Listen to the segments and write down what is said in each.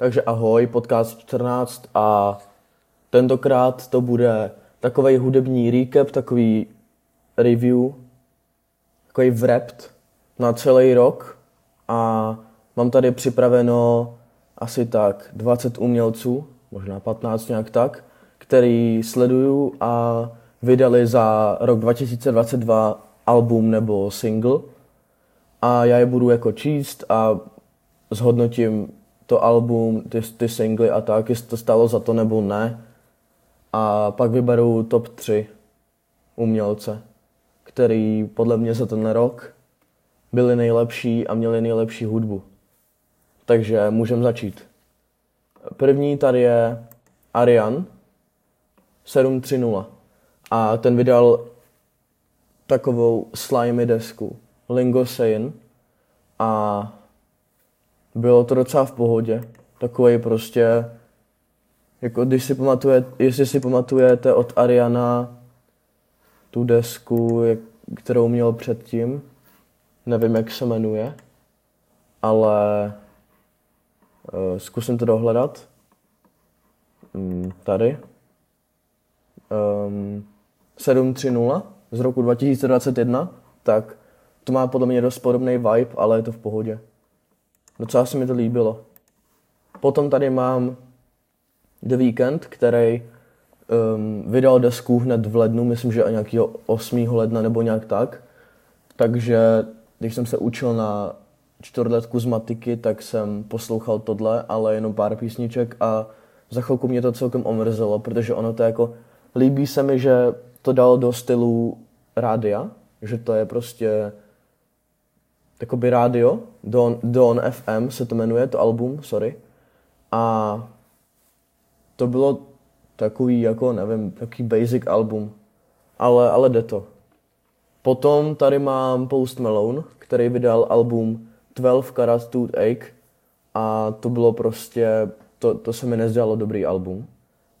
Takže ahoj, podcast 14 a tentokrát to bude takovej hudební recap, takový review, takový wrapped na celý rok a mám tady připraveno asi tak 20 umělců, možná 15 nějak tak, který sleduju a vydali za rok 2022 album nebo single a já je budu jako číst a zhodnotím to album, ty singly a tak, jestli to stálo za to nebo ne. A pak vyberu top 3 umělce, který podle mě za ten rok byli nejlepší a měli nejlepší hudbu. Takže můžeme začít. První tady je ARIAN 730 a ten vydal takovou slimy desku Lingo Sein a bylo to docela v pohodě. Takovej prostě, jako když si pamatujete, jestli si pamatujete od Ariana tu desku, kterou měl předtím, nevím, jak se jmenuje, ale zkusím to dohledat. Tady. 730 z roku 2021, tak to má podle mě dost podobný vibe, ale je to v pohodě. Docela se mi to líbilo. Potom tady mám The Weeknd, který vydal desku hned v lednu, myslím, že nějakého 8. ledna nebo nějak tak. Takže když jsem se učil na čtvrtletku z matiky, tak jsem poslouchal tohle, ale jenom pár písniček a za chvilku mě to celkem omrzelo, protože ono to jako... Líbí se mi, že to dal do stylu rádia, že to je prostě... Takoby rádio, Dawn FM se to jmenuje, to album, sorry. A to bylo takový, jako nevím, takový basic album, ale jde to. Potom tady mám Post Malone, který vydal album 12 Carat Tooth a to bylo prostě, to se mi nezdálo dobrý album.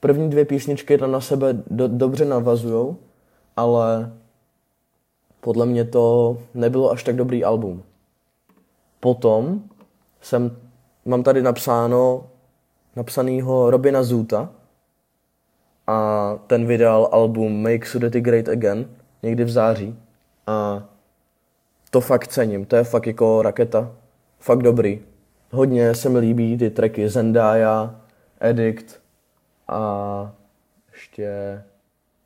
První dvě písničky na sebe dobře navazujou, ale podle mě to nebylo až tak dobrý album. Potom mám tady napsanýho Robina Zoota a ten vydal album Make Sudety Great Again někdy v září a to fakt cením, to je fakt jako raketa, fakt dobrý. Hodně se mi líbí ty tracky Zendaya, Addict a ještě,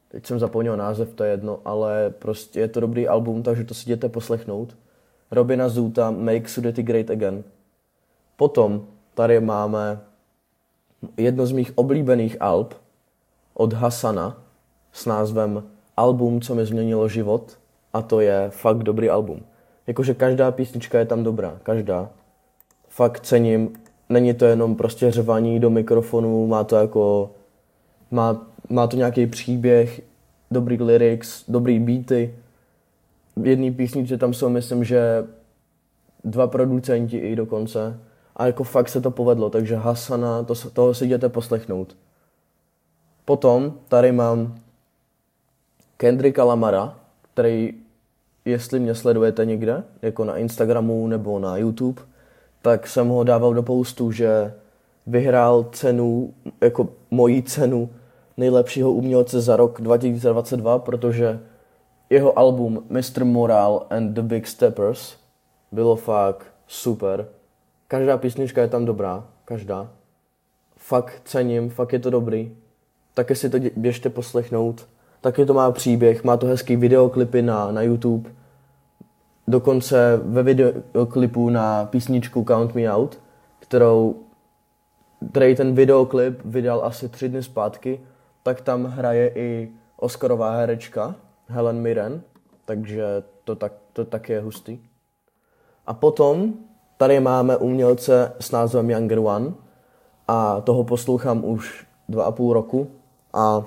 teď jsem zapomněl název, to je jedno, ale prostě je to dobrý album, takže to si jděte poslechnout. Robina Zoota, Make Sudety Great Again. Potom tady máme jedno z mých oblíbených alb od Hasana s názvem Album, co mi změnilo život, a to je fakt dobrý album. Jakože každá písnička je tam dobrá, každá. Fakt cením, není to jenom prostě řvaní do mikrofonu, má to jako... Má to nějaký příběh, dobrý lyrics, dobrý beaty. V jedné písničce tam jsou, myslím, že 2 producenti i dokonce. A jako fakt se to povedlo, takže Hasana, toho si jděte poslechnout. Potom tady mám Kendricka Lamara, který, jestli mě sledujete někde, jako na Instagramu nebo na YouTube, tak jsem ho dával do postu, že vyhrál cenu, jako moji cenu, nejlepšího umělce za rok 2022, protože jeho album Mr. Moral and the Big Steppers bylo fakt super. Každá písnička je tam dobrá, každá. Fakt cením, fakt je to dobrý. Taky si to běžte poslechnout. Taky to má příběh, má to hezký videoklipy na YouTube. Dokonce ve videoklipu na písničku Count Me Out, který ten videoklip vydal asi 3 dny zpátky, tak tam hraje i Oscarová herečka Helen Mirren, takže to tak je hustý. A potom tady máme umělce s názvem Younger One a toho poslouchám už 2,5 roku a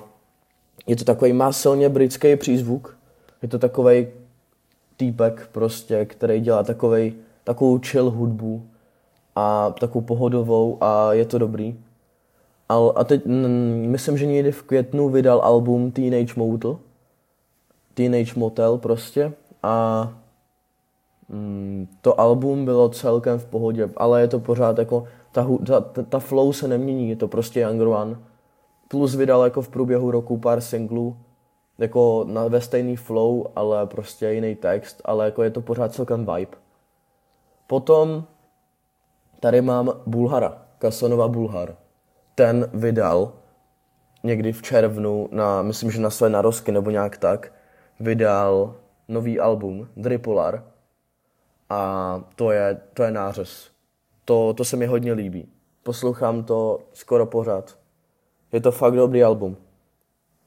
je to takový, má silně britský přízvuk, je to takovej týpek prostě, který dělá takovou chill hudbu a takovou pohodovou a je to dobrý. A teď myslím, že někdy v květnu vydal album Teenage Motel prostě a To album bylo celkem v pohodě, ale je to pořád jako, ta flow se nemění, je to prostě Younger One. Plus vydal jako v průběhu roku pár singlů, jako ve stejný flow, ale prostě jiný text, ale jako je to pořád celkem vibe. Potom tady mám Bulhara, Casanova Bulhar. Ten vydal někdy v červnu, myslím, že na své narozky nebo nějak tak, vydal nový album, Dripolar. A to je nářez. To se mi hodně líbí. Poslouchám to skoro pořád. Je to fakt dobrý album.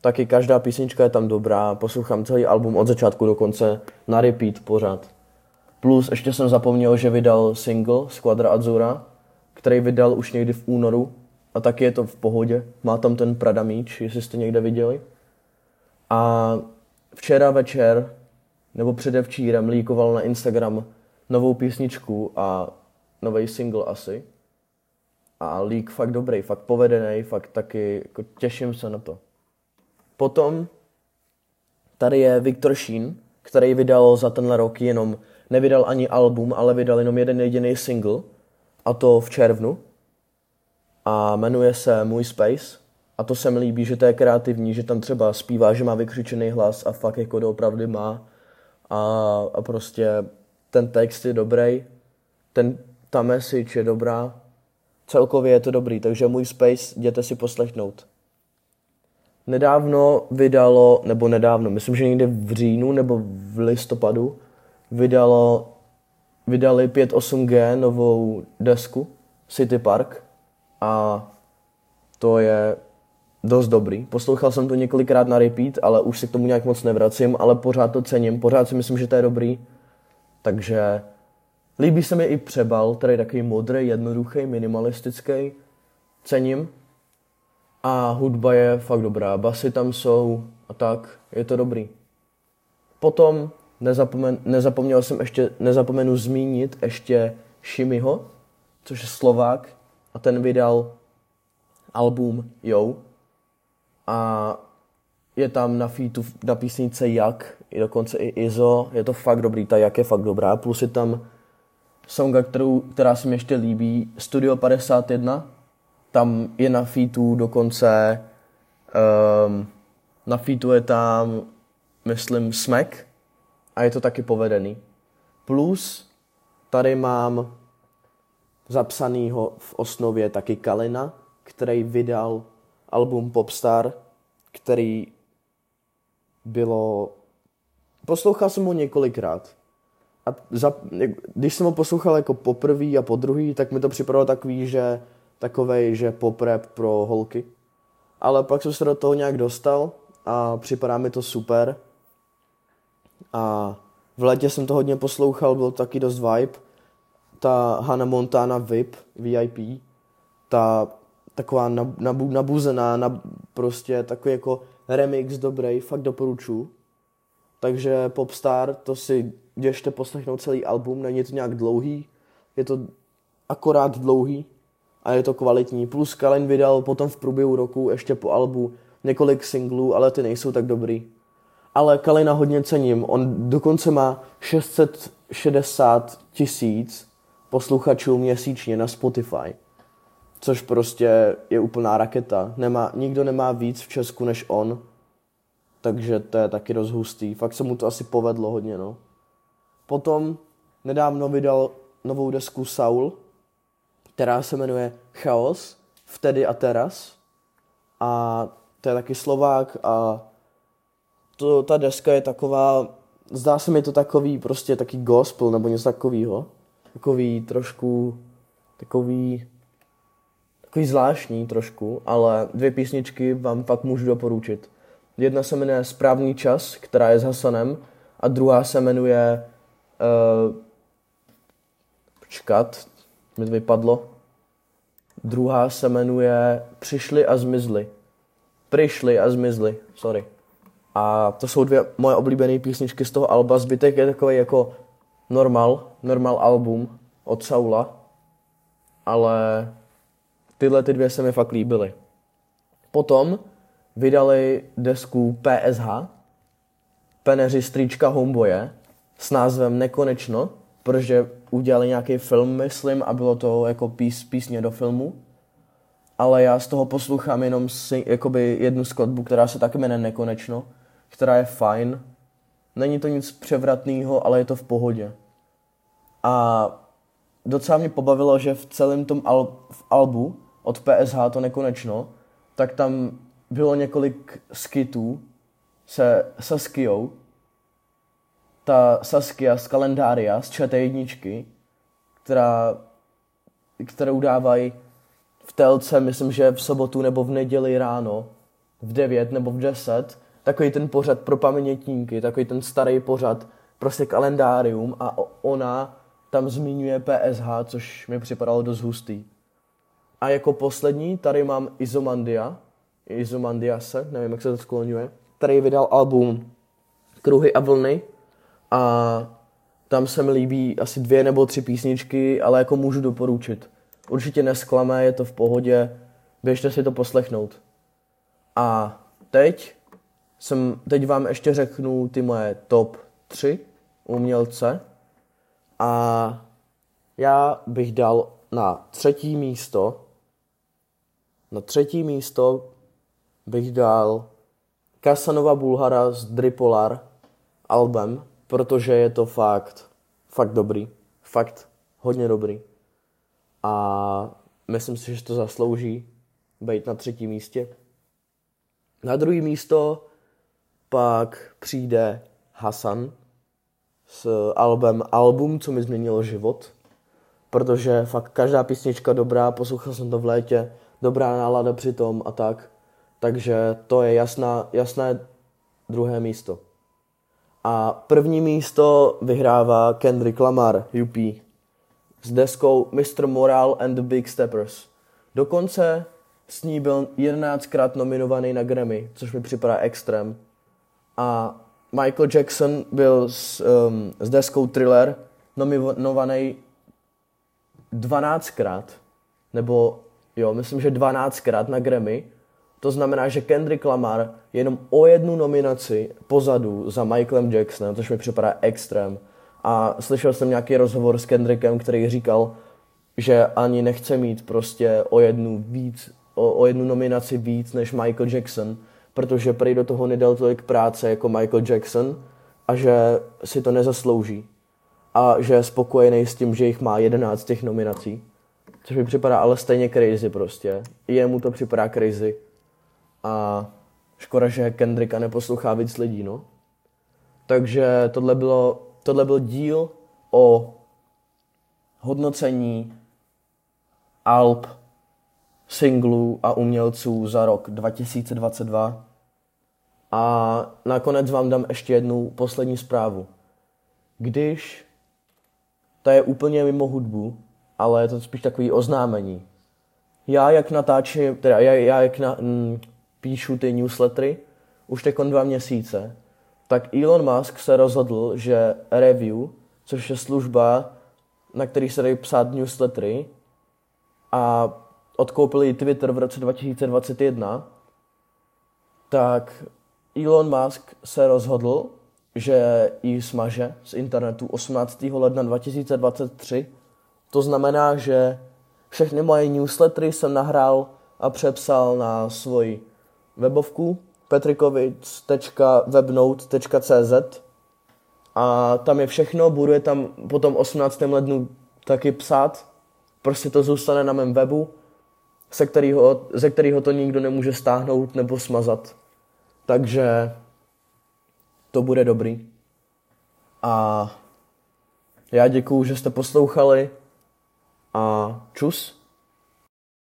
Taky každá písnička je tam dobrá. Poslouchám celý album od začátku do konce na repeat pořád. Plus ještě jsem zapomněl, že vydal single Squadra Azzura, který vydal už někdy v únoru. A taky je to v pohodě. Má tam ten Prada míč, jestli jste někde viděli. A včera večer, nebo předevčírem, líkoval na Instagram novou písničku a nový single asi. A lík fakt dobrý, fakt povedený, fakt taky, jako těším se na to. Potom tady je Victor Sheen, který vydal za tenhle rok jenom, nevydal ani album, ale vydal jenom jeden jediný single, a to v červnu. A jmenuje se Můj Space. A to se mi líbí, že to je kreativní, že tam třeba zpívá, že má vykřičený hlas a fakt jako doopravdy má. A prostě ten text je dobrý, ta message je dobrá, celkově je to dobrý, takže Můj Space, jděte si poslechnout. Nedávno vydalo, nebo nedávno, myslím, že někde v říjnu nebo v listopadu, vydali 5.8G novou desku, City Park, a to je dost dobrý. Poslouchal jsem to několikrát na repeat, ale už se k tomu nějak moc nevracím, ale pořád to cením, pořád si myslím, že to je dobrý. Takže líbí se mi i přebal, který je takový modrý, jednoduchý, minimalistický, cením. A hudba je fakt dobrá, basy tam jsou a tak, je to dobrý. Potom nezapomenu zmínit ještě Šimiho, což je Slovák, a ten vydal album Yo. A je tam na featu na písnice Jak, i dokonce i Izo, je to fakt dobrý, ta Jak je fakt dobrá, plus je tam songa, která se mi ještě líbí, Studio 51, tam je na featu dokonce, na featu je tam, myslím, Smek, a je to taky povedený. Plus tady mám zapsanýho v osnově taky Kalina, který vydal album Popstar, který bylo... Poslouchal jsem ho několikrát. A když jsem ho poslouchal jako poprvý a podruhý, tak mi to připadalo takovej, že pop-rap pro holky. Ale pak jsem se do toho nějak dostal a připadá mi to super. A v létě jsem to hodně poslouchal, byl taky dost vibe. Ta Hannah Montana VIP, ta taková nabuzená, prostě takový jako remix dobrý, fakt doporučuji. Takže Popstar, to si ještě poslechnout celý album, není to nějak dlouhý, je to akorát dlouhý a je to kvalitní. Plus Kalin vydal potom v průběhu roku ještě po albu několik singlů, ale ty nejsou tak dobrý. Ale Kalina hodně cením, on dokonce má 660 000 posluchačů měsíčně na Spotify, což prostě je úplná raketa. Nikdo nemá víc v Česku než on, takže to je taky dost hustý. Fakt se mu to asi povedlo hodně, no. Potom nedávno vydal novou desku Saul, která se jmenuje Chaos, Vtedy a teraz. A to je taky Slovák a ta deska je taková, zdá se mi to takový, prostě taky gospel nebo něco takovýho. Takový zvláštní trošku, ale dvě písničky vám fakt můžu doporučit. Jedna se jmenuje Správný čas, která je s Hasanem, a druhá se jmenuje... počkat, mi to vypadlo. Druhá se jmenuje Přišli a zmizli. A to jsou dvě moje oblíbené písničky z toho alba. Zbytek je takový jako normal album od Saula, ale tyhle ty dvě se mi fakt líbily. Potom vydali desku PSH, Peneři strýčka Homeboye, s názvem Nekonečno, protože udělali nějaký film, myslím, a bylo to jako písně do filmu. Ale já z toho poslouchám jenom jakoby jednu skladbu, která se taky jmenuje Nekonečno, která je fajn. Není to nic převratného, ale je to v pohodě. A docela mě pobavilo, že v celém tom albu od PSH to Nekonečno, tak tam bylo několik skitů se Saskijou. Ta Saskija z kalendária, z ČT1, kterou dávají v telce, myslím, že v sobotu nebo v neděli ráno, v 9 nebo v 10, takový ten pořad pro pamětníky, takový ten starý pořad, prostě kalendárium, a ona tam zmiňuje PSH, což mi připadalo dost hustý. A jako poslední tady mám Izomandia se, nevím, jak se to skloňuje, který vydal album Kruhy a vlny a tam se mi líbí asi 2 nebo 3 písničky, ale jako můžu doporučit. Určitě nesklame, je to v pohodě, běžte si to poslechnout. A teď vám ještě řeknu ty moje top 3 umělce a já bych dal na třetí místo bych dal Casanova Bulhara z Dripolar album, protože je to fakt dobrý, fakt hodně dobrý. A myslím si, že to zaslouží být na třetím místě. Na druhé místo pak přijde Hasan s album, co mi změnilo život. Protože fakt každá písnička dobrá, poslouchal jsem to v létě, dobrá nálada přitom a tak. Takže to je jasné druhé místo. A první místo vyhrává Kendrick Lamar, Yuppie, s deskou Mr. Moral and the Big Steppers. Dokonce s ní byl 11krát nominovaný na Grammy, což mi připadá extrém. A Michael Jackson byl s deskou Thriller nominovaný 12krát, nebo jo, myslím, že 12krát na Grammy. To znamená, že Kendrick Lamar je jenom o jednu nominaci pozadu za Michaelem Jacksonem, což mi připadá extrém. A slyšel jsem nějaký rozhovor s Kendrickem, který říkal, že ani nechce mít prostě o jednu nominaci víc než Michael Jackson, protože prý do toho nedal tolik práce jako Michael Jackson a že si to nezaslouží. A že je spokojený s tím, že jich má 11 těch nominací. Což mi připadá ale stejně crazy prostě. I jemu to připadá crazy. A škoda, že Kendricka neposlouchá víc lidí, no. Takže tohle byl díl o hodnocení alb, singlů a umělců za rok 2022. A nakonec vám dám ještě jednu poslední zprávu. Když, ta je úplně mimo hudbu, ale je to spíš takový oznámení. Já jak píšu ty newslettery, už teďkon 2 měsíce, tak Elon Musk se rozhodl, že Revue, což je služba, na který se dají psát newslettery, a odkoupili ji Twitter v roce 2021, tak Elon Musk se rozhodl, že ji smaže z internetu 18. ledna 2023. To znamená, že všechny moje newslettery jsem nahrál a přepsal na svoji webovku petrikovic.webnote.cz a tam je všechno, budu je tam potom 18. lednu taky psát, prostě to zůstane na mém webu, ze kterého to nikdo nemůže stáhnout nebo smazat, takže to bude dobrý. A já děkuju, že jste poslouchali a čus.